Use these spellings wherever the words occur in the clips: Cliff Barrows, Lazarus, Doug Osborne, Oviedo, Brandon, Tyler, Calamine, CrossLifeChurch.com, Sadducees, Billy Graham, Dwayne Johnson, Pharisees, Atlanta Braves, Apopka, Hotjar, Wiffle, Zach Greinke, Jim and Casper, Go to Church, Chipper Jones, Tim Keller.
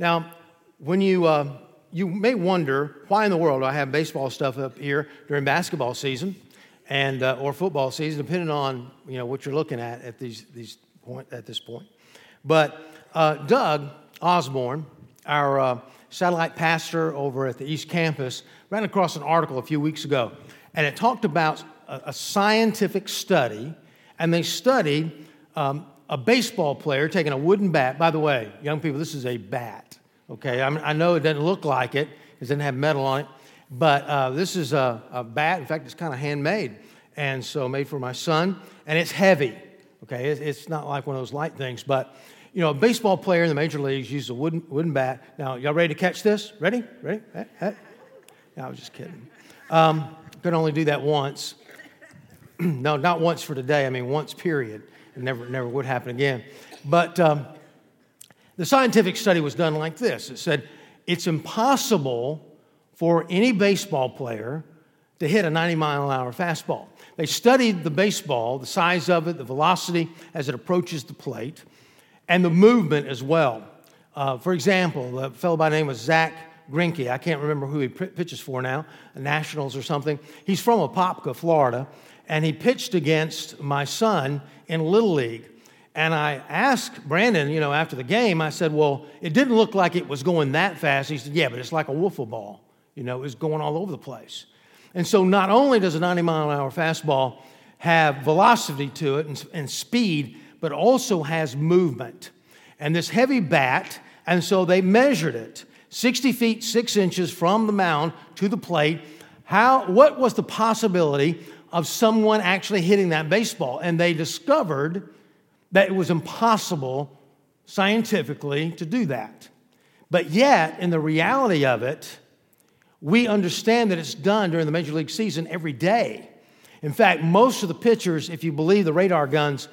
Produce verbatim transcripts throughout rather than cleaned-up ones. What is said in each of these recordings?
Now, when you uh, you may wonder, why in the world do I have baseball stuff up here during basketball season and uh, or football season, depending on you know what you're looking at at these these point at this point. But uh, Doug Osborne, our uh, satellite pastor over at the East Campus, ran across an article a few weeks ago, and it talked about a, a scientific study, and they studied um, a baseball player taking a wooden bat. By the way, young people, this is a bat, okay? I mean, I know it doesn't look like it, it doesn't have metal on it, but uh, this is a, a bat. In fact, it's kind of handmade, and so made for my son, and it's heavy, okay? It's, it's not like one of those light things, but you know, a baseball player in the major leagues used a wooden wooden bat. Now, y'all ready to catch this? Ready? Ready? Hey, hey. No, I was just kidding. Um, could only do that once. No, not once for today. I mean, once, period. It never, never would happen again. But um, the scientific study was done like this. It said, it's impossible for any baseball player to hit a ninety-mile-an-hour fastball. They studied the baseball, the size of it, the velocity as it approaches the plate, and the movement as well. Uh, for example, a fellow by the name of Zach Greinke, I can't remember who he p- pitches for now, Nationals or something. He's from Apopka, Florida, and he pitched against my son in Little League. And I asked Brandon, you know, after the game, I said, well, it didn't look like it was going that fast. He said, yeah, but it's like a wiffle ball. You know, it's going all over the place. And so not only does a ninety-mile-an-hour fastball have velocity to it and, and speed, but also has movement. And this heavy bat, and so they measured it, sixty feet, six inches from the mound to the plate. How? What was the possibility of someone actually hitting that baseball? And they discovered that it was impossible scientifically to do that. But yet, in the reality of it, we understand that it's done during the major league season every day. In fact, most of the pitchers, if you believe the radar guns,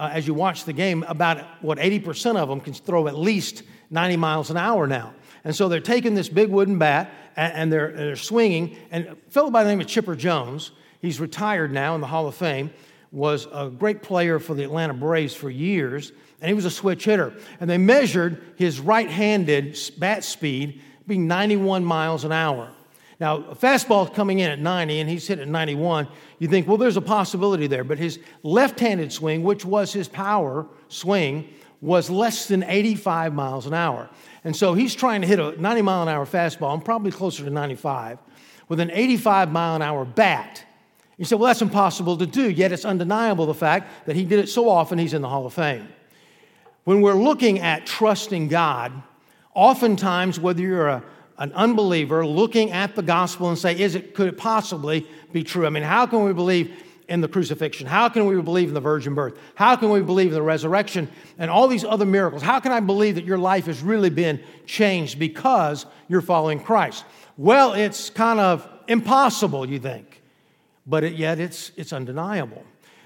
Uh, as you watch the game, about, what, eighty percent of them can throw at least ninety miles an hour now. And so they're taking this big wooden bat, and, and they're, they're swinging. And a fellow by the name of Chipper Jones, he's retired now in the Hall of Fame, was a great player for the Atlanta Braves for years, and he was a switch hitter. And they measured his right-handed bat speed being ninety-one miles an hour. Now, a fastball coming in at ninety, and he's hitting at ninety-one. You think, well, there's a possibility there. But his left-handed swing, which was his power swing, was less than eighty-five miles an hour. And so he's trying to hit a ninety-mile-an-hour fastball, and probably closer to ninety-five, with an eighty-five-mile-an-hour bat. You say, well, that's impossible to do, yet it's undeniable the fact that he did it so often he's in the Hall of Fame. When we're looking at trusting God, oftentimes, whether you're a an unbeliever looking at the gospel and say, is it, could it possibly be true? I mean, how can we believe in the crucifixion? How can we believe in the virgin birth? How can we believe in the resurrection and all these other miracles? How can I believe that your life has really been changed because you're following Christ? Well, it's kind of impossible, you think, but it, yet it's, it's undeniable.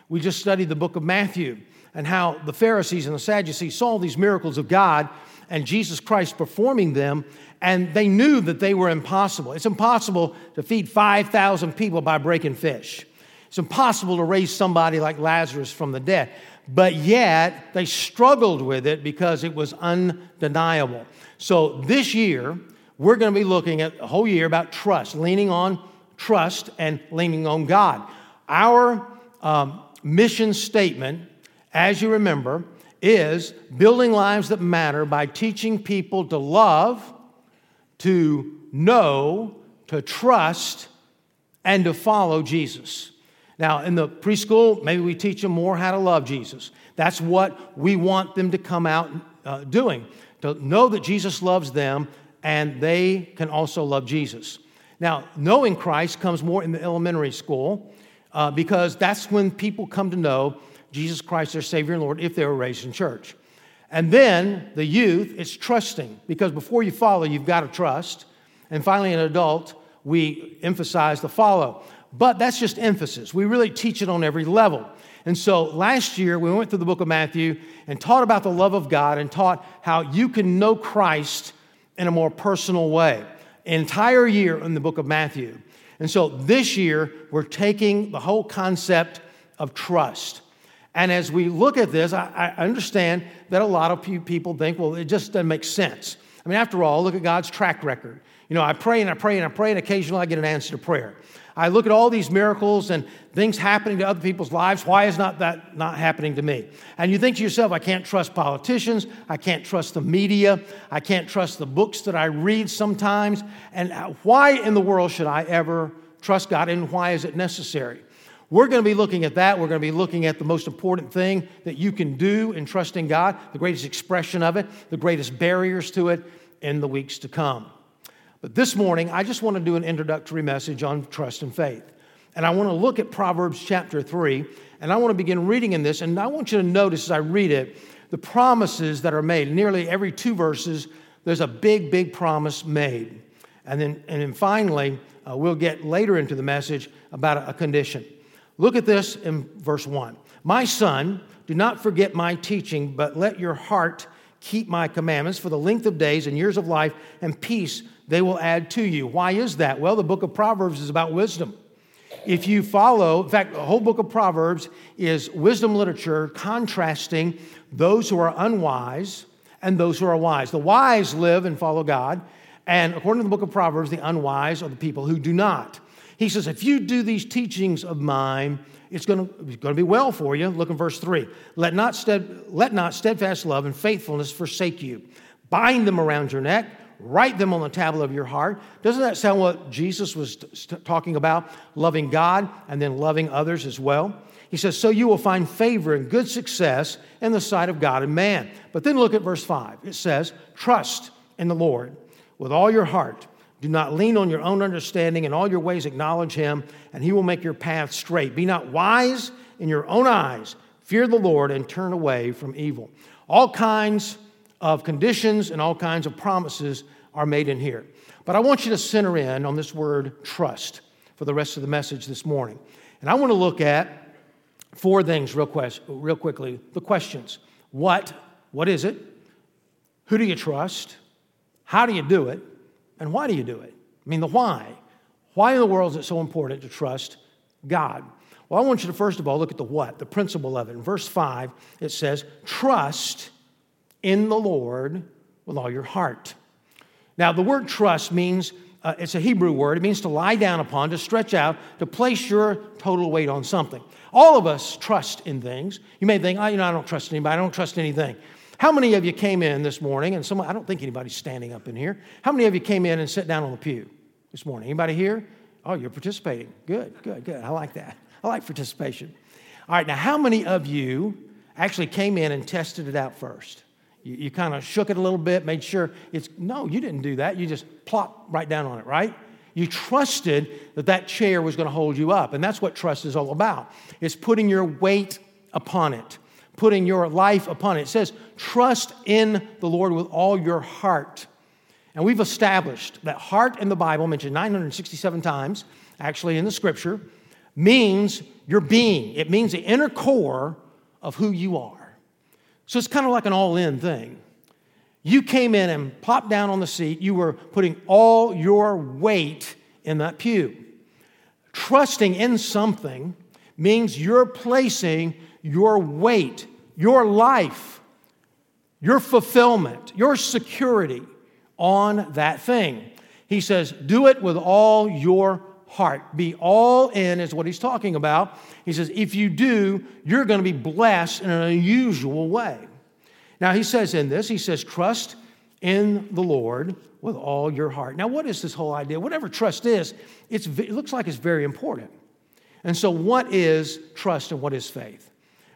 We just studied the book of Matthew and how the Pharisees and the Sadducees saw these miracles of God and Jesus Christ performing them, and they knew that they were impossible. It's impossible to feed five thousand people by breaking fish. It's impossible to raise somebody like Lazarus from the dead. But yet, they struggled with it because it was undeniable. So this year, we're going to be looking at a whole year about trust, leaning on trust and leaning on God. Our um, mission statement, as you remember, is building lives that matter by teaching people to love, to know, to trust, and to follow Jesus. Now, in the preschool, maybe we teach them more how to love Jesus. That's what we want them to come out uh, doing, to know that Jesus loves them and they can also love Jesus. Now, knowing Christ comes more in the elementary school uh, because that's when people come to know Jesus Christ, their Savior and Lord, if they were raised in church. And then the youth, it's trusting, because before you follow, you've got to trust. And finally, an adult, we emphasize the follow. But that's just emphasis. We really teach it on every level. And so last year, we went through the book of Matthew and taught about the love of God and taught how you can know Christ in a more personal way. Entire year in the book of Matthew. And so this year, we're taking the whole concept of trust. And as we look at this, I, I understand that a lot of people think, well, it just doesn't make sense. I mean, after all, look at God's track record. You know, I pray and I pray and I pray, and occasionally I get an answer to prayer. I look at all these miracles and things happening to other people's lives. Why is not that not happening to me? And you think to yourself, I can't trust politicians. I can't trust the media. I can't trust the books that I read sometimes. And why in the world should I ever trust God, and why is it necessary? We're going to be looking at that. We're going to be looking at the most important thing that you can do in trusting God, the greatest expression of it, the greatest barriers to it in the weeks to come. But this morning, I just want to do an introductory message on trust and faith. And I want to look at Proverbs chapter three, and I want to begin reading in this. And I want you to notice as I read it, the promises that are made. Nearly every two verses, there's a big, big promise made. And then, and then finally, uh, we'll get later into the message about a, a condition. Look at this in verse one. My son, do not forget my teaching, but let your heart keep my commandments, for the length of days and years of life and peace they will add to you. Why is that? Well, the book of Proverbs is about wisdom. If you follow, in fact, the whole book of Proverbs is wisdom literature contrasting those who are unwise and those who are wise. The wise live and follow God, and according to the book of Proverbs, the unwise are the people who do not. He says, if you do these teachings of mine, it's going to be well for you. Look in verse three. Let not, stead, let not steadfast love and faithfulness forsake you. Bind them around your neck. Write them on the tablet of your heart. Doesn't that sound what Jesus was st- talking about? Loving God and then loving others as well. He says, so you will find favor and good success in the sight of God and man. But then look at verse five. It says, trust in the Lord with all your heart. Do not lean on your own understanding. In all your ways acknowledge him, and he will make your path straight. Be not wise in your own eyes. Fear the Lord and turn away from evil. All kinds of conditions and all kinds of promises are made in here. But I want you to center in on this word trust for the rest of the message this morning. And I want to look at four things real, quest, real quickly. The questions. What? What is it? Who do you trust? How do you do it? And why do you do it? I mean, the why. Why in the world is it so important to trust God? Well, I want you to first of all look at the what, the principle of it. In verse five, it says, trust in the Lord with all your heart. Now, the word trust means, uh, it's a Hebrew word. It means to lie down upon, to stretch out, to place your total weight on something. All of us trust in things. You may think, oh, you know, I don't trust anybody. I don't trust anything. How many of you came in this morning, and some, I don't think anybody's standing up in here. How many of you came in and sat down on the pew this morning? Anybody here? Oh, you're participating. Good, good, good. I like that. I like participation. All right, now how many of you actually came in and tested it out first? You, you kind of shook it a little bit, made sure it's, no, you didn't do that. You just plop right down on it, right? You trusted that that chair was going to hold you up, and that's what trust is all about. It's putting your weight upon it. Putting your life upon it. It says, trust in the Lord with all your heart. And we've established that heart in the Bible, mentioned nine hundred sixty-seven times, actually in the scripture, means your being. It means the inner core of who you are. So it's kind of like an all-in thing. You came in and plopped down on the seat. You were putting all your weight in that pew. Trusting in something means you're placing your weight, your life, your fulfillment, your security on that thing. He says, do it with all your heart. Be all in is what he's talking about. He says, if you do, you're going to be blessed in an unusual way. Now, he says in this, he says, trust in the Lord with all your heart. Now, what is this whole idea? Whatever trust is, it's, it looks like it's very important. And so what is trust and what is faith?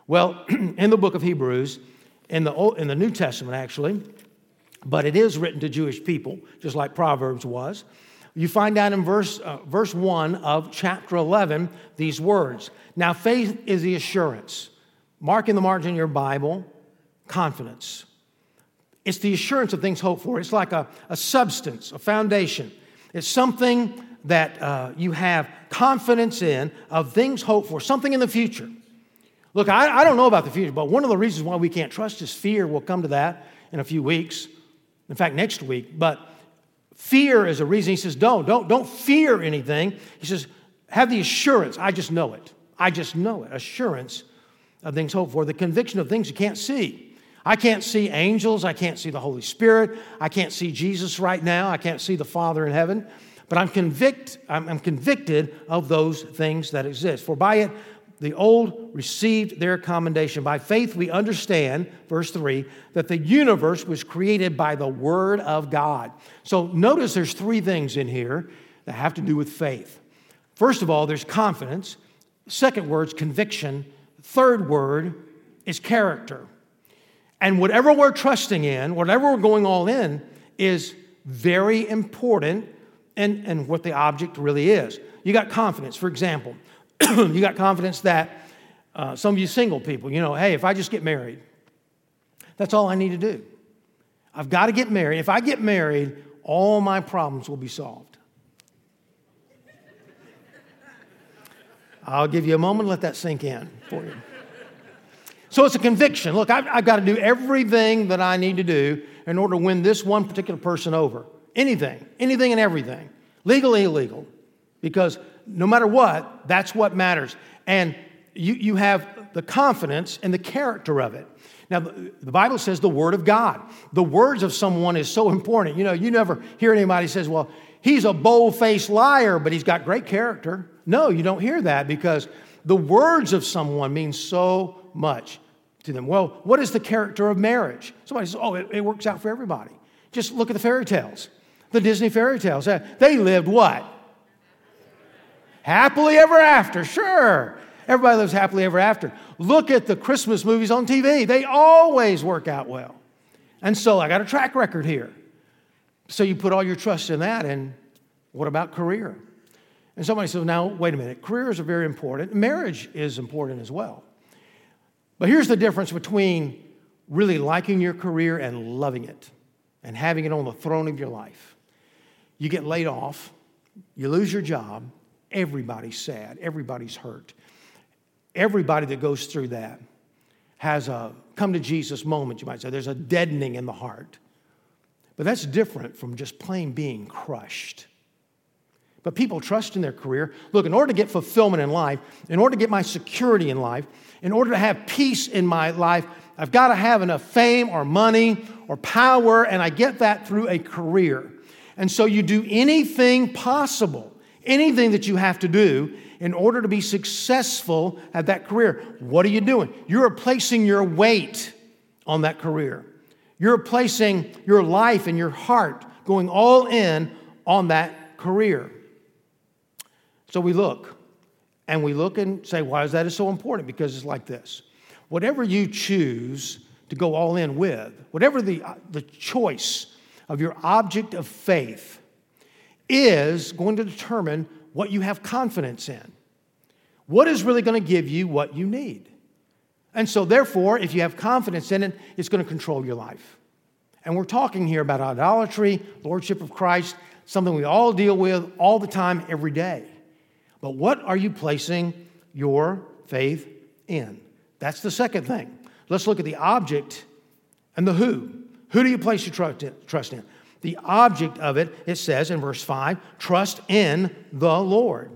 Well, in the book of Hebrews, in the Old, in the New Testament actually, but it is written to Jewish people, just like Proverbs was. You find out in verse uh, verse one of chapter eleven these words. Now, faith is the assurance. Mark in the margin of your Bible, confidence. It's the assurance of things hoped for. It's like a, a substance, a foundation. It's something that uh, you have confidence in, of things hoped for, something in the future. Look, I, I don't know about the future, but one of the reasons why we can't trust is fear. We'll come to that in a few weeks. In fact, next week. But fear is a reason. He says, don't, don't, don't fear anything. He says, have the assurance. I just know it. I just know it. Assurance of things hoped for. The conviction of things you can't see. I can't see angels. I can't see the Holy Spirit. I can't see Jesus right now. I can't see the Father in heaven. But I'm convict, I'm, I'm convicted of those things that exist. For by it, the old received their commendation. By faith, we understand, verse three, that the universe was created by the Word of God. So notice there's three things in here that have to do with faith. First of all, there's confidence. Second word's conviction. Third word is character. And whatever we're trusting in, whatever we're going all in, is very important and, and what the object really is. You got confidence, for example. You got confidence that uh, some of you single people, you know, hey, if I just get married, that's all I need to do. I've got to get married. If I get married, all my problems will be solved. I'll give you a moment, let that sink in for you. So it's a conviction. Look, I've, I've got to do everything that I need to do in order to win this one particular person over. Anything, anything and everything, legal, illegal, because no matter what, that's what matters. And you, you have the confidence and the character of it. Now, the Bible says the Word of God. The words of someone is so important. You know, you never hear anybody says, well, he's a bold-faced liar, but he's got great character. No, you don't hear that because the words of someone mean so much to them. Well, what is the character of marriage? Somebody says, oh, it, it works out for everybody. Just look at the fairy tales, the Disney fairy tales. They lived what? Happily ever after, sure. Everybody lives happily ever after. Look at the Christmas movies on T V. They always work out well. And so I got a track record here. So you put all your trust in that, and what about career? And somebody says, now, wait a minute. Careers are very important. Marriage is important as well. But here's the difference between really liking your career and loving it and having it on the throne of your life. You get laid off. You lose your job. Everybody's sad. Everybody's hurt. Everybody that goes through that has a come to Jesus moment, you might say. There's a deadening in the heart. But that's different from just plain being crushed. But people trust in their career. Look, in order to get fulfillment in life, in order to get my security in life, in order to have peace in my life, I've got to have enough fame or money or power, and I get that through a career. And so you do anything possible. Anything that you have to do in order to be successful at that career. What are you doing? You're placing your weight on that career. You're placing your life and your heart, going all in on that career. So we look, and we look and say, why is that so important? Because it's like this. Whatever you choose to go all in with, whatever the, the choice of your object of faith is going to determine what you have confidence in. What is really going to give you what you need? And so, therefore, if you have confidence in it, it's going to control your life. And we're talking here about idolatry, lordship of Christ, something we all deal with all the time, every day. But what are you placing your faith in? That's the second thing. Let's look at the object and the who. Who do you place your trust in? The object of it, it says in verse five, trust in the Lord.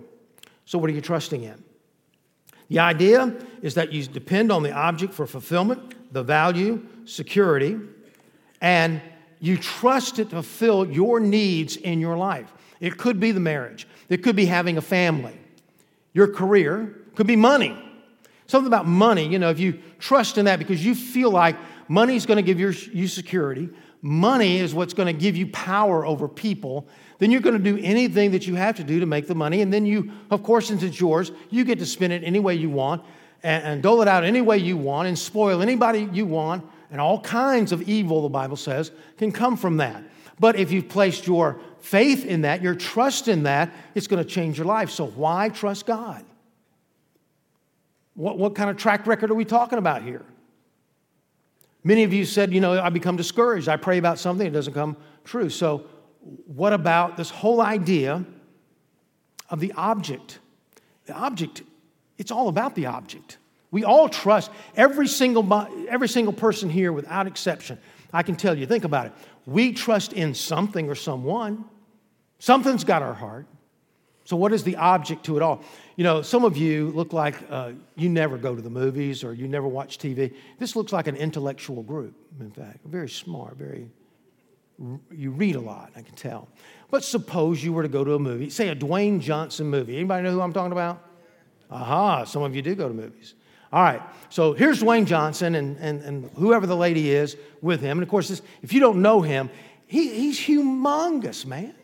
So what are you trusting in? The idea is that you depend on the object for fulfillment, the value, security, and you trust it to fulfill your needs in your life. It could be the marriage. It could be having a family. Your career could be money. Something about money, you know, if you trust in that because you feel like money's going to give your, you security, money is what's going to give you power over people, then you're going to do anything that you have to do to make the money. And then you, of course, since it's yours, you get to spend it any way you want and, and dole it out any way you want and spoil anybody you want. And all kinds of evil, the Bible says, can come from that. But if you've placed your faith in that, your trust in that, it's going to change your life. So why trust God? What, what kind of track record are we talking about here? Many of you said, you know, I become discouraged. I pray about something, it doesn't come true. So what about this whole idea of the object? The object, it's all about the object. We all trust every single, every single person here without exception. I can tell you, think about it. We trust in something or someone. Something's got our heart. So what is the object to it all? You know, some of you look like uh, you never go to the movies or you never watch T V. This looks like an intellectual group, in fact. Very smart, very, you read a lot, I can tell. But suppose you were to go to a movie, say a Dwayne Johnson movie. Anybody know who I'm talking about? Aha, some of you do go to movies. All right, so here's Dwayne Johnson and, and, and whoever the lady is with him. And, of course, this, if you don't know him, he, he's humongous, man.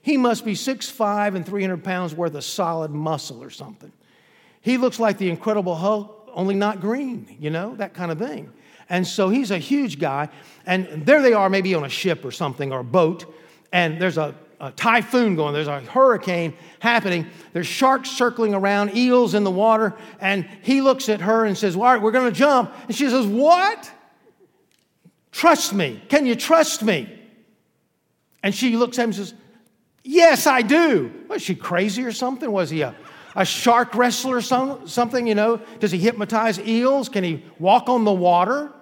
He must be six foot five and three hundred pounds worth of solid muscle or something. He looks like the Incredible Hulk, only not green, you know, that kind of thing. And so he's a huge guy. And there they are, maybe on a ship or something or a boat, and there's a A typhoon going, there's a hurricane happening, there's sharks circling around, eels in the water, and he looks at her and says, well, all right, we're going to jump. And she says, what? Trust me. Can you trust me? And she looks at him and says, yes, I do. Was she crazy or something? Was he a, a shark wrestler or some, something, you know? Does he hypnotize eels? Can he walk on the water?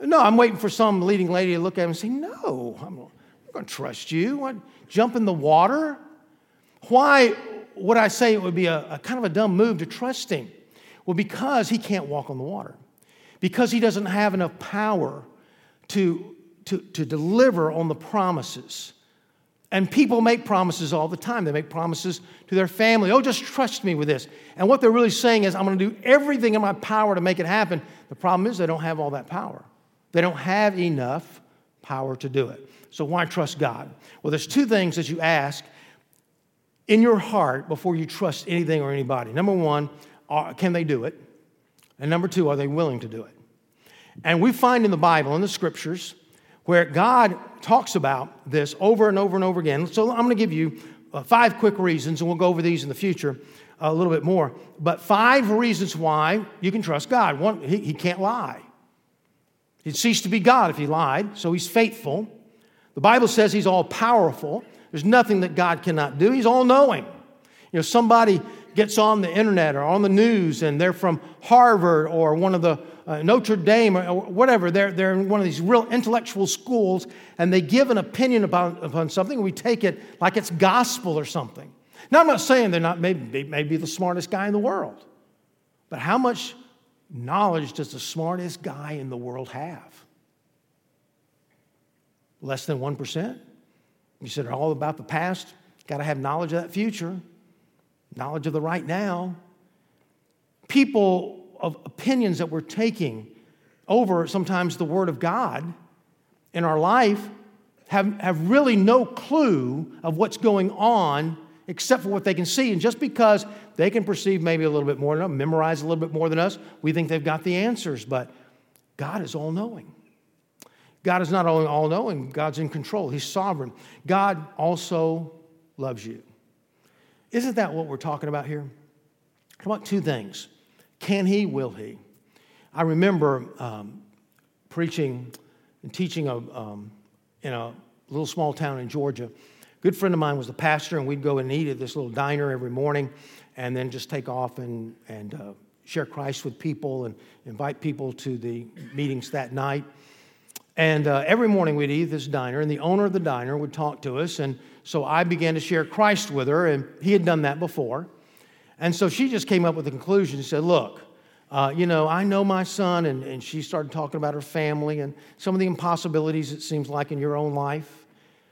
No, I'm waiting for some leading lady to look at him and say, no, I'm not. I'm going to trust you. What, jump in the water? Why would I say it would be a, a kind of a dumb move to trust him? Well, because he can't walk on the water. Because he doesn't have enough power to, to, to deliver on the promises. And people make promises all the time. They make promises to their family. Oh, just trust me with this. And what they're really saying is, I'm going to do everything in my power to make it happen. The problem is they don't have all that power. They don't have enough power to do it. So why trust God? Well, there's two things that you ask in your heart before you trust anything or anybody. Number one, are, can they do it? And number two, are they willing to do it? And we find in the Bible, in the Scriptures, where God talks about this over and over and over again. So I'm going to give you uh, five quick reasons, and we'll go over these in the future a little bit more. But five reasons why you can trust God. One, he, he can't lie. He'd cease to be God if he lied, so he's faithful. The Bible says he's all-powerful. There's nothing that God cannot do. He's all-knowing. You know, somebody gets on the internet or on the news, and they're from Harvard or one of the uh, Notre Dame or, or whatever. They're, they're in one of these real intellectual schools, and they give an opinion about, upon something, and we take it like it's gospel or something. Now, I'm not saying they're not maybe, maybe the smartest guy in the world, but how much knowledge does the smartest guy in the world have? Less than one percent. You said all about the past. Got to have knowledge of that future, knowledge of the right now. People of opinions that we're taking over sometimes the Word of God in our life have, have really no clue of what's going on except for what they can see. And just because they can perceive maybe a little bit more than us, memorize a little bit more than us, we think they've got the answers. But God is all-knowing. God is not only all-knowing, God's in control. He's sovereign. God also loves you. Isn't that what we're talking about here? How about two things? Can he, will he? I remember um, preaching and teaching a, um, in a little small town in Georgia. A good friend of mine was the pastor, and we'd go and eat at this little diner every morning and then just take off and, and uh, share Christ with people and invite people to the meetings that night. And uh, every morning we'd eat at this diner, and the owner of the diner would talk to us. And so I began to share Christ with her, and he had done that before. And so she just came up with the conclusion. She said, look, uh, you know, I know my son. And, and she started talking about her family and some of the impossibilities it seems like in your own life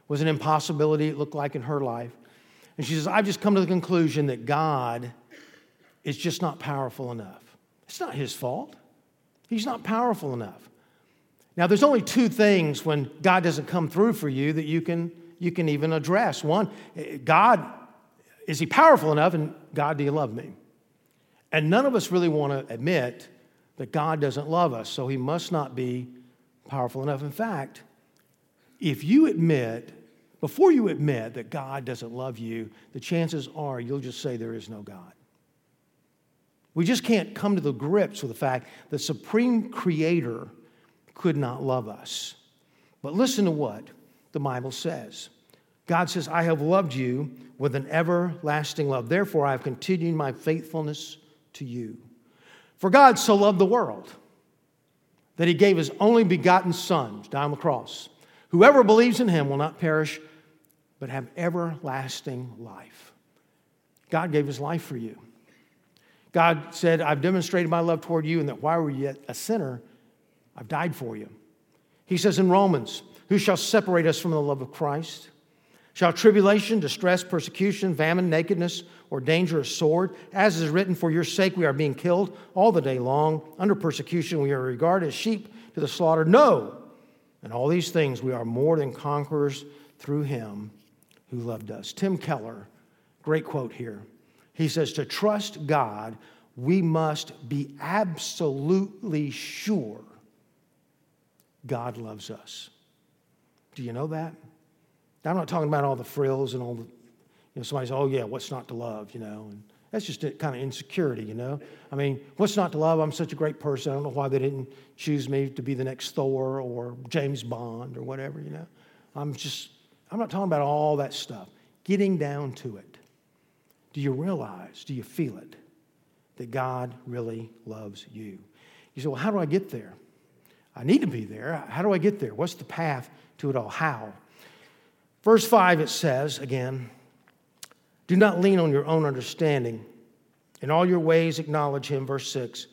was an impossibility it looked like in her life. And she says, I've just come to the conclusion that God is just not powerful enough. It's not his fault. He's not powerful enough. Now, there's only two things when God doesn't come through for you that you can you can even address. One, God, is he powerful enough? And God, do you love me? And none of us really want to admit that God doesn't love us, so he must not be powerful enough. In fact, if you admit, before you admit that God doesn't love you, the chances are you'll just say there is no God. We just can't come to the grips with the fact the supreme creator could not love us. But listen to what the Bible says. God says, I have loved you with an everlasting love. Therefore, I have continued my faithfulness to you. For God so loved the world that he gave his only begotten Son to die on the cross. Whoever believes in him will not perish, but have everlasting life. God gave his life for you. God said, I've demonstrated my love toward you, and that while you were yet a sinner, I've died for you. He says in Romans, who shall separate us from the love of Christ? Shall tribulation, distress, persecution, famine, nakedness, or danger, or sword? As is written, for your sake we are being killed all the day long. Under persecution we are regarded as sheep to the slaughter. No! In all these things we are more than conquerors through him who loved us. Tim Keller, great quote here. He says, to trust God, we must be absolutely sure God loves us. Do you know that? Now, I'm not talking about all the frills and all the, you know, somebody says, oh, yeah, what's not to love, you know. And that's just a kind of insecurity, you know. I mean, what's not to love? I'm such a great person. I don't know why they didn't choose me to be the next Thor or James Bond or whatever, you know. I'm just, I'm not talking about all that stuff. Getting down to it. Do you realize, do you feel it, that God really loves you? You say, well, how do I get there? I need to be there. How do I get there? What's the path to it all? How? Verse five, it says, again, do not lean on your own understanding. In all your ways acknowledge him, verse six,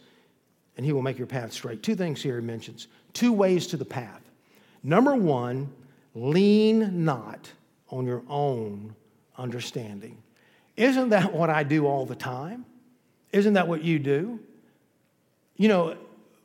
and he will make your path straight. Two things here he mentions. Two ways to the path. Number one, lean not on your own understanding. Isn't that what I do all the time? Isn't that what you do? You know,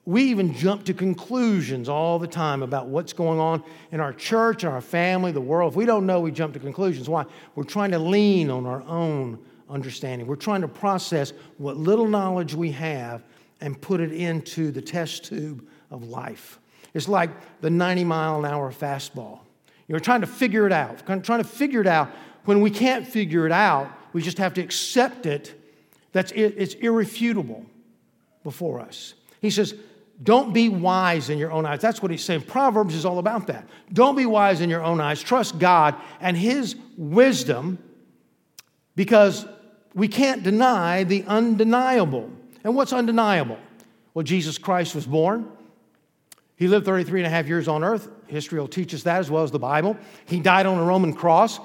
we even jump to conclusions all the time about what's going on in our church, our family, the world. If we don't know, we jump to conclusions. Why? We're trying to lean on our own understanding. We're trying to process what little knowledge we have and put it into the test tube of life. It's like the ninety mile an hour fastball. You're trying to figure it out. Trying to figure it out. When we can't figure it out, we just have to accept it. That's it. It's irrefutable before us. He says, don't be wise in your own eyes. That's what he's saying. Proverbs is all about that. Don't be wise in your own eyes. Trust God and his wisdom, because we can't deny the undeniable. And what's undeniable? Well, Jesus Christ was born. He lived thirty-three and a half years on earth. History will teach us that, as well as the Bible. He died on a Roman cross.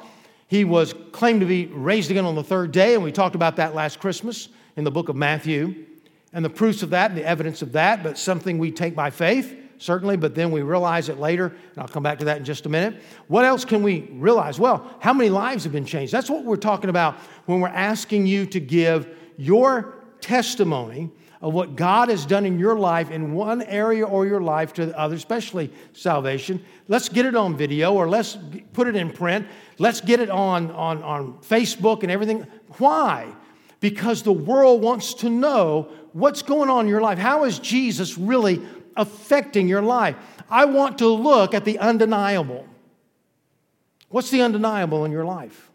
He was claimed to be raised again on the third day, and we talked about that last Christmas in the book of Matthew. And the proofs of that and the evidence of that, but something we take by faith, certainly, but then we realize it later, and I'll come back to that in just a minute. What else can we realize? Well, how many lives have been changed? That's what we're talking about when we're asking you to give your testimony of what God has done in your life in one area or your life to the other, especially salvation. Let's get it on video, or let's put it in print. Let's get it on, on, on Facebook and everything. Why? Because the world wants to know what's going on in your life. How is Jesus really affecting your life? I want to look at the undeniable. What's the undeniable in your life?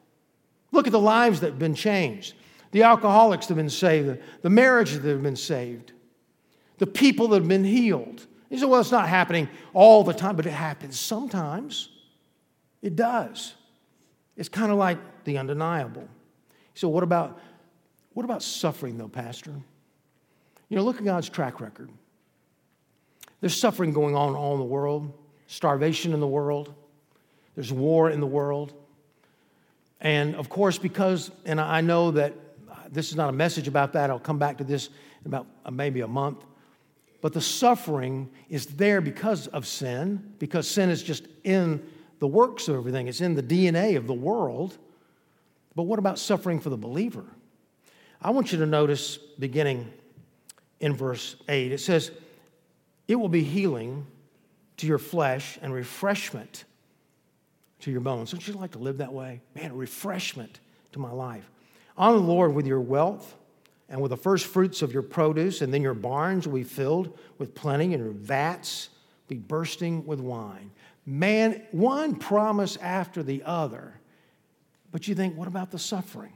Look at the lives that have been changed. The alcoholics that have been saved, the marriages that have been saved, the people that have been healed. You say, well, it's not happening all the time, but it happens sometimes. It does. It's kind of like the undeniable. So what about, what about suffering, though, Pastor? You know, look at God's track record. There's suffering going on all in the world, starvation in the world. There's war in the world. And, of course, because, and I know that this is not a message about that. I'll come back to this in about maybe a month. But the suffering is there because of sin, because sin is just in the works of everything. It's in the D N A of the world. But what about suffering for the believer? I want you to notice, beginning in verse eight, it says, it will be healing to your flesh and refreshment to your bones. Don't you like to live that way? Man, a refreshment to my life. Honor the Lord with your wealth and with the first fruits of your produce, and then your barns will be filled with plenty, and your vats be bursting with wine. Man, one promise after the other. But you think, what about the suffering?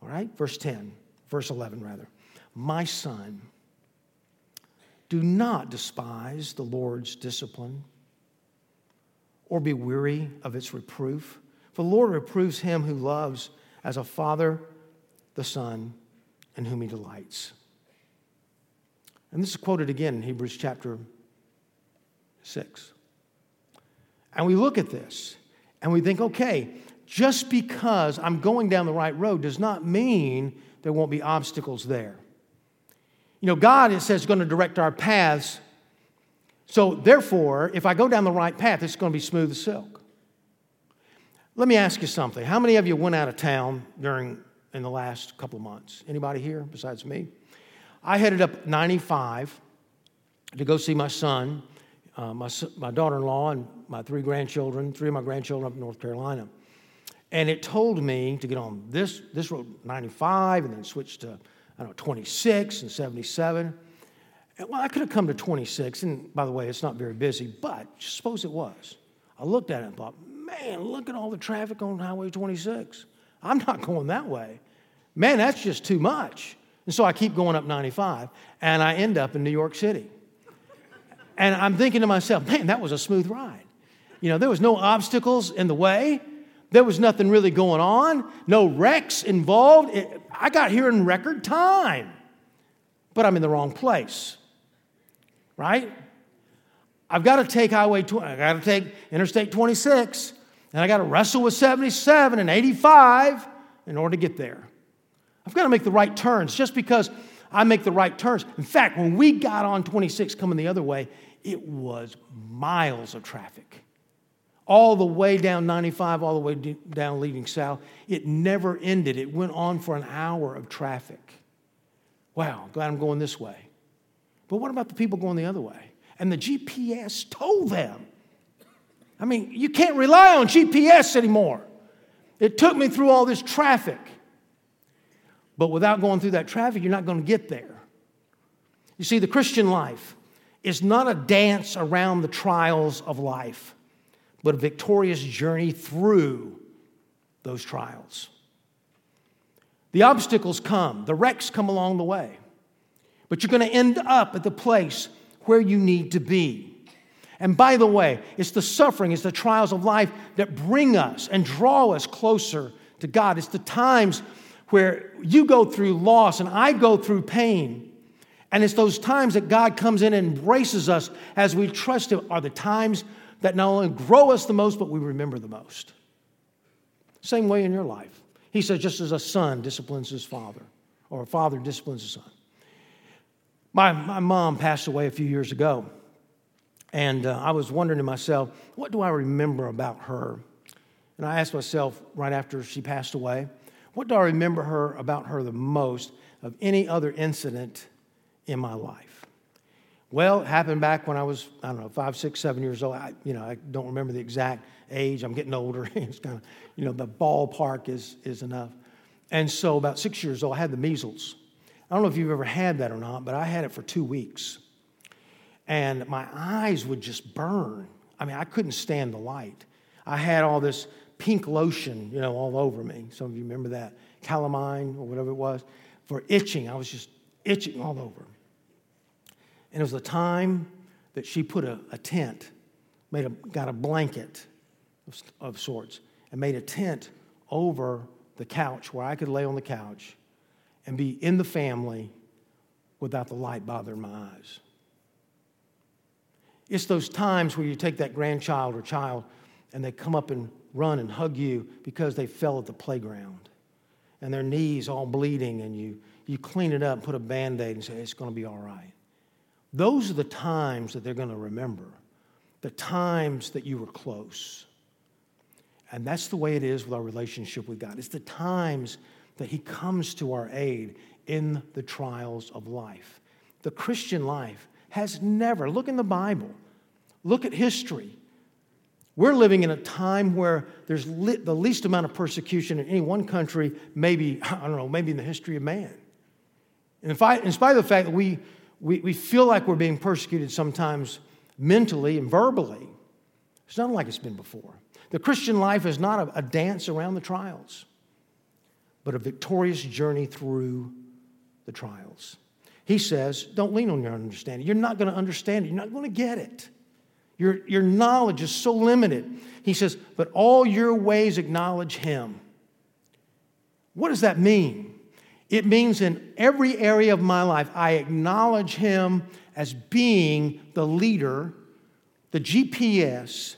All right, verse ten, verse eleven rather. My son, do not despise the Lord's discipline or be weary of its reproof. For the Lord reproves him who loves, as a father, the son, in whom he delights. And this is quoted again in Hebrews chapter six. And we look at this, and we think, okay, just because I'm going down the right road does not mean there won't be obstacles there. You know, God, it says, is going to direct our paths. So therefore, if I go down the right path, it's going to be smooth as silk. Let me ask you something. How many of you went out of town during in the last couple of months? Anybody here besides me? I headed up ninety-five to go see my son, uh, my, my daughter-in-law, and my three grandchildren, three of my grandchildren up in North Carolina. And it told me to get on this, this road, ninety-five, and then switch to, I don't know, twenty-six and seventy-seven. And, well, I could have come to twenty-six, and by the way, it's not very busy, but suppose it was. I looked at it and thought, man, look at all the traffic on Highway twenty-six. I'm not going that way. Man, that's just too much. And so I keep going up ninety-five, and I end up in New York City. And I'm thinking to myself, man, that was a smooth ride. You know, there was no obstacles in the way. There was nothing really going on. No wrecks involved. It, I got here in record time. But I'm in the wrong place. Right? I've got to take Highway twenty. I've got to take Interstate twenty-six. And I got to wrestle with seventy-seven and eighty-five in order to get there. I've got to make the right turns just because I make the right turns. In fact, when we got on twenty-six coming the other way, it was miles of traffic. All the way down ninety-five, all the way down leading south. It never ended. It went on for an hour of traffic. Wow, glad I'm going this way. But what about the people going the other way? And the G P S told them. I mean, you can't rely on G P S anymore. It took me through all this traffic. But without going through that traffic, you're not going to get there. You see, the Christian life is not a dance around the trials of life, but a victorious journey through those trials. The obstacles come. The wrecks come along the way. But you're going to end up at the place where you need to be. And by the way, it's the suffering, it's the trials of life that bring us and draw us closer to God. It's the times where you go through loss and I go through pain. And it's those times that God comes in and embraces us as we trust Him are the times that not only grow us the most, but we remember the most. Same way in your life. He says, just as a son disciplines his father, or a father disciplines his son. My, my mom passed away a few years ago. And uh, I was wondering to myself, what do I remember about her? And I asked myself right after she passed away, what do I remember her about her the most of any other incident in my life? Well, it happened back when I was, I don't know, five, six, seven years old. I, you know, I don't remember the exact age. I'm getting older. It's kind of, you know, the ballpark is is enough. And so about six years old, I had the measles. I don't know if you've ever had that or not, but I had it for two weeks. And my eyes would just burn. I mean, I couldn't stand the light. I had all this pink lotion, you know, all over me. Some of you remember that. Calamine or whatever it was. For itching. I was just itching all over. And it was the time that she put a, a tent, made a, got a blanket of, of sorts, and made a tent over the couch where I could lay on the couch and be in the family without the light bothering my eyes. It's those times where you take that grandchild or child and they come up and run and hug you because they fell at the playground and their knees all bleeding, and you, you clean it up, put a Band-Aid and say, it's going to be all right. Those are the times that they're going to remember, the times that you were close. And that's the way it is with our relationship with God. It's the times that He comes to our aid in the trials of life. The Christian life has never, look in the Bible, look at history. We're living in a time where there's li- the least amount of persecution in any one country, maybe, I don't know, maybe in the history of man. And if I, in spite of the fact that we, we, we feel like we're being persecuted sometimes mentally and verbally, it's not like it's been before. The Christian life is not a, a dance around the trials, but a victorious journey through the trials. He says, don't lean on your understanding. You're not going to understand it. You're not going to get it. Your, your knowledge is so limited. He says, but all your ways acknowledge Him. What does that mean? It means in every area of my life, I acknowledge Him as being the leader, the G P S,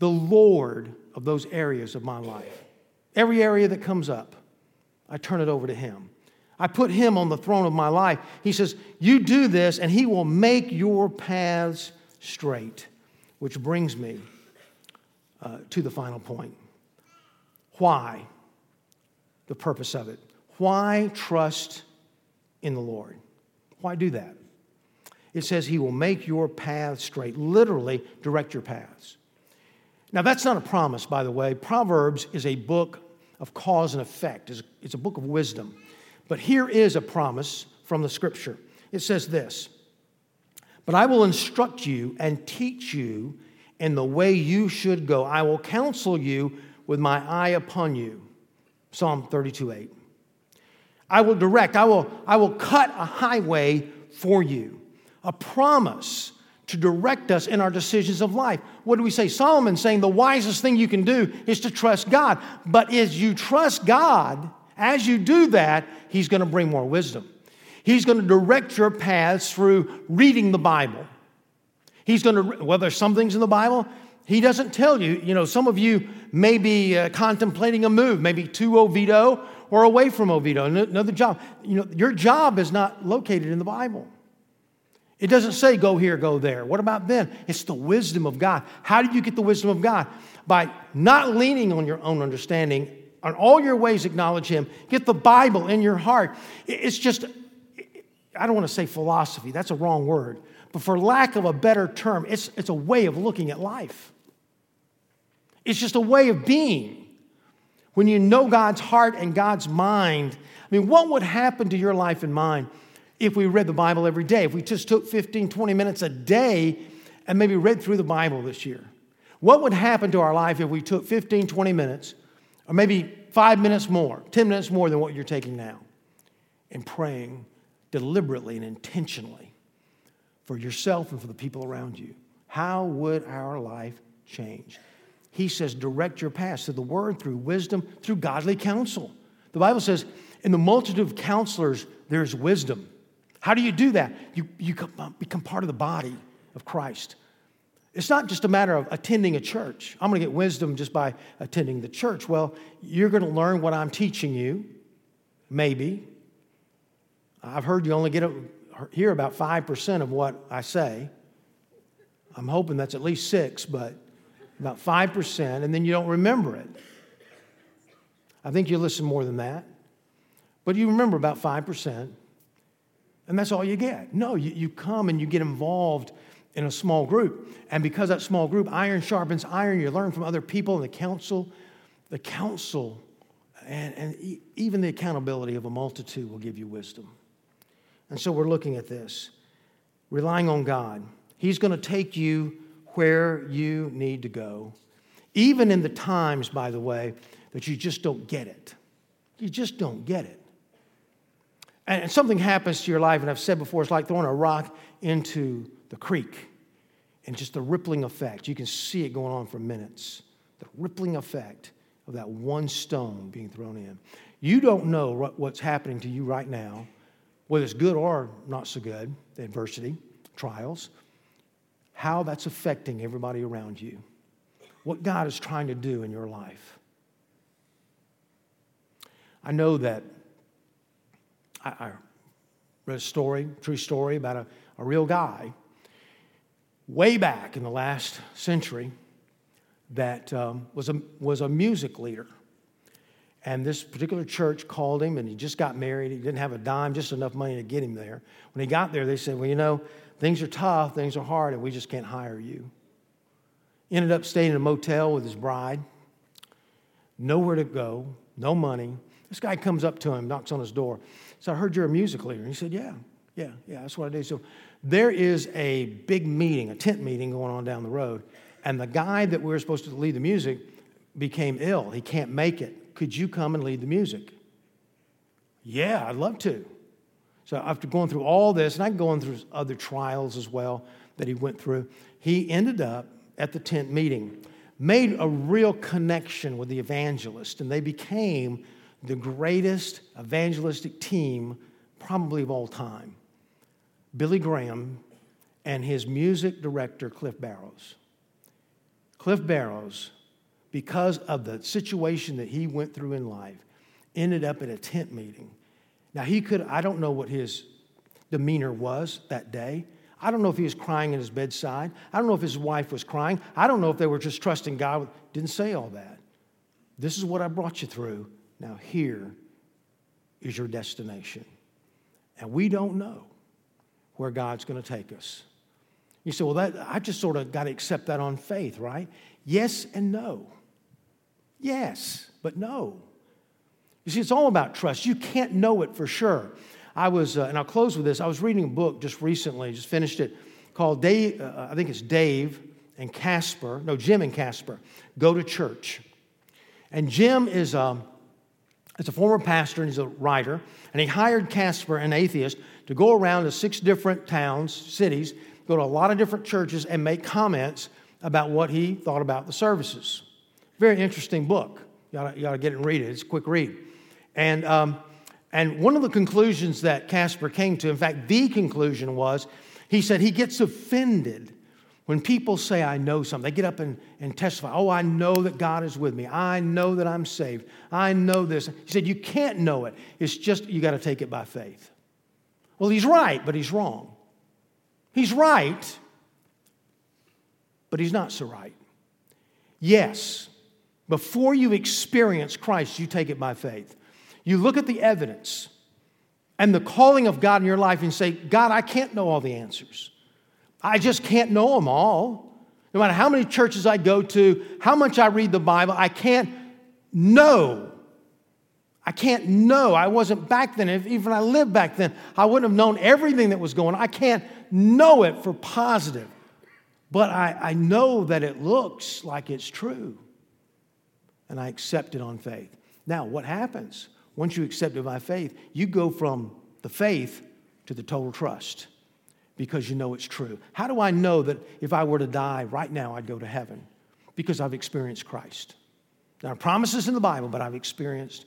the Lord of those areas of my life. Every area that comes up, I turn it over to Him. I put Him on the throne of my life. He says, you do this, and He will make your paths straight. Which brings me uh, to the final point. Why? The purpose of it. Why trust in the Lord? Why do that? It says He will make your paths straight. Literally, direct your paths. Now, that's not a promise, by the way. Proverbs is a book of cause and effect. It's a book of wisdom. But here is a promise from the Scripture. It says this, but I will instruct you and teach you in the way you should go. I will counsel you with my eye upon you. Psalm thirty-two eight. I will direct, I will, I will cut a highway for you. A promise to direct us in our decisions of life. What do we say? Solomon's saying the wisest thing you can do is to trust God. But as you trust God, as you do that, He's going to bring more wisdom. He's going to direct your paths through reading the Bible. He's going to, well, there's some things in the Bible He doesn't tell you. You know, some of you may be uh, contemplating a move, maybe to Oviedo or away from Oviedo, another job. You know, your job is not located in the Bible. It doesn't say go here, go there. What about then? It's the wisdom of God. How do you get the wisdom of God? By not leaning on your own understanding. On all your ways, acknowledge Him. Get the Bible in your heart. It's just, I don't want to say philosophy. That's a wrong word. But for lack of a better term, it's, it's a way of looking at life. It's just a way of being. When you know God's heart and God's mind, I mean, what would happen to your life and mine if we read the Bible every day, if we just took fifteen, twenty minutes a day and maybe read through the Bible this year? What would happen to our life if we took fifteen, twenty minutes, or maybe five minutes more, ten minutes more than what you're taking now, and praying deliberately and intentionally for yourself and for the people around you? How would our life change? He says, direct your paths through the word, through wisdom, through godly counsel. The Bible says, in the multitude of counselors, there's wisdom. How do you do that? You, you become part of the body of Christ. It's not just a matter of attending a church. I'm going to get wisdom just by attending the church. Well, you're going to learn what I'm teaching you, maybe. I've heard you only get a, hear about five percent of what I say. I'm hoping that's at least six, but about five percent, and then you don't remember it. I think you listen more than that. But you remember about five percent. And that's all you get. No, you, you come and you get involved in a small group. And because that small group, iron sharpens iron, you learn from other people and the counsel, the counsel and, and even the accountability of a multitude will give you wisdom. And so we're looking at this, relying on God. He's going to take you where you need to go, even in the times, by the way, that you just don't get it. You just don't get it. And something happens to your life, and I've said before, it's like throwing a rock into the creek and just the rippling effect. You can see it going on for minutes. The rippling effect of that one stone being thrown in. You don't know what's happening to you right now, whether it's good or not so good, the adversity, trials, how that's affecting everybody around you, what God is trying to do in your life. I know that I read a story, true story, about a, a real guy way back in the last century that um, was, a, was a music leader. And this particular church called him, and he just got married. He didn't have a dime, just enough money to get him there. When he got there, they said, well, you know, things are tough, things are hard, and we just can't hire you. He ended up staying in a motel with his bride, nowhere to go, no money. This guy comes up to him, knocks on his door. So I heard you're a music leader. And he said, yeah, yeah, yeah, that's what I do. So there is a big meeting, a tent meeting going on down the road. And the guy that we were supposed to lead the music became ill. He can't make it. Could you come and lead the music? Yeah, I'd love to. So after going through all this, and I'm going through other trials as well that he went through, he ended up at the tent meeting, made a real connection with the evangelist, and they became the greatest evangelistic team probably of all time, Billy Graham and his music director, Cliff Barrows. Cliff Barrows because of the situation that he went through in life, ended up at a tent meeting. Now, he could, I don't know what his demeanor was that day. I don't know if he was crying at his bedside. I don't know if his wife was crying. I don't know if they were just trusting God. Didn't say all that. This is what I brought you through. Now, here is your destination. And we don't know where God's going to take us. You say, well, that, I just sort of got to accept that on faith, right? Yes and no. Yes, but no. You see, it's all about trust. You can't know it for sure. I was, uh, and I'll close with this, I was reading a book just recently, just finished it, called Dave, uh, I think it's Dave and Casper, no, Jim and Casper, Go to Church. And Jim is a, is a former pastor, and he's a writer, and he hired Casper, an atheist, to go around to six different towns, cities, go to a lot of different churches and make comments about what he thought about the services. Very interesting book. You gotta, you gotta get it and read it. It's a quick read. And um, and one of the conclusions that Casper came to, in fact, the conclusion was, he said he gets offended when people say, I know something. They get up and, and testify, oh, I know that God is with me. I know that I'm saved. I know this. He said, you can't know it. It's just, you gotta take it by faith. Well, he's right, but he's wrong. He's right, but he's not so right. Yes, before you experience Christ, you take it by faith. You look at the evidence and the calling of God in your life and say, God, I can't know all the answers. I just can't know them all. No matter how many churches I go to, how much I read the Bible, I can't know. I can't know. I wasn't back then. If even I lived back then, I wouldn't have known everything that was going on. I can't know it for positive, but I, I know that it looks like it's true, and I accept it on faith. Now, what happens once you accept it by faith? You go from the faith to the total trust because you know it's true. How do I know that if I were to die right now, I'd go to heaven? Because I've experienced Christ. Now, I promise this in the Bible, but I've experienced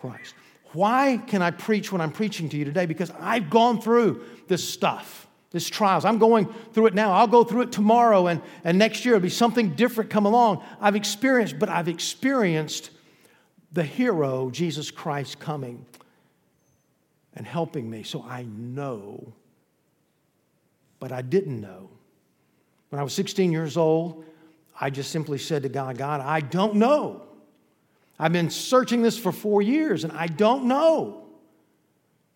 Christ. Why can I preach what I'm preaching to you today? Because I've gone through this stuff, this trials. I'm going through it now. I'll go through it tomorrow, and, and next year it'll be something different come along. I've experienced, but I've experienced the hero, Jesus Christ, coming and helping me. So I know, but I didn't know. When I was sixteen years old, I just simply said to God, God, I don't know. I've been searching this for four years, and I don't know,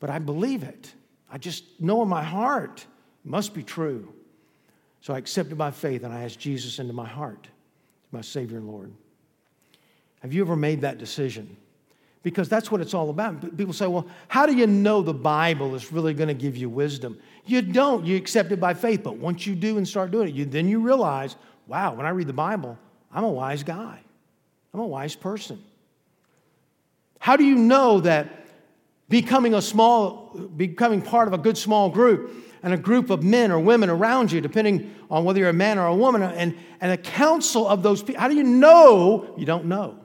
but I believe it. I just know in my heart it must be true. So I accepted by faith, and I asked Jesus into my heart, my Savior and Lord. Have you ever made that decision? Because that's what it's all about. People say, well, how do you know the Bible is really going to give you wisdom? You don't. You accept it by faith, but once you do and start doing it, you, then you realize, wow, when I read the Bible, I'm a wise guy. I'm a wise person. How do you know that becoming a small, becoming part of a good small group and a group of men or women around you, depending on whether you're a man or a woman, and, and a council of those people, how do you know? You don't know.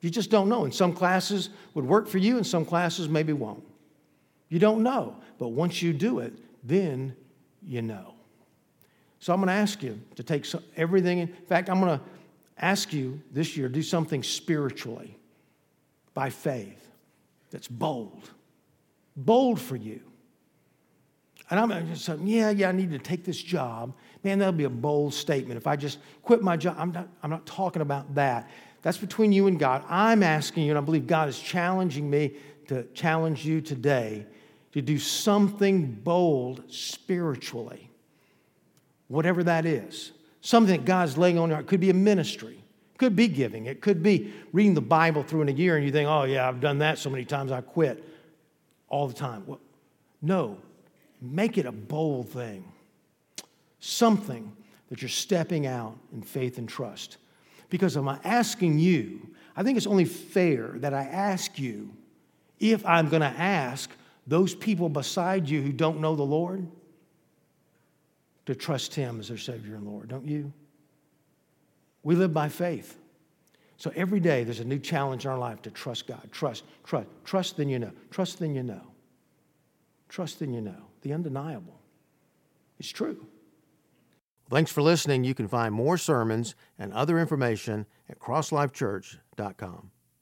You just don't know. And some classes would work for you, and some classes maybe won't. You don't know. But once you do it, then you know. So I'm going to ask you to take everything. In fact, I'm going to ask you this year, do something spiritually by faith that's bold, bold for you. And I'm just saying, yeah, yeah, I need to take this job. Man, that'll be a bold statement. If I just quit my job, I'm not, I'm not talking about that. That's between you and God. I'm asking you, and I believe God is challenging me to challenge you today to do something bold spiritually, whatever that is. Something that God's laying on your heart. It could be a ministry. Could be giving. It could be reading the Bible through in a year and you think, oh, yeah, I've done that so many times, I quit all the time. Well, no, make it a bold thing, something that you're stepping out in faith and trust. Because I'm asking you, I think it's only fair that I ask you if I'm going to ask those people beside you who don't know the Lord to trust Him as their Savior and Lord, don't you? We live by faith. So every day there's a new challenge in our life to trust God. Trust, trust, trust, then you know. Trust, then you know. Trust, then you know. The undeniable. It's true. Thanks for listening. You can find more sermons and other information at cross life church dot com.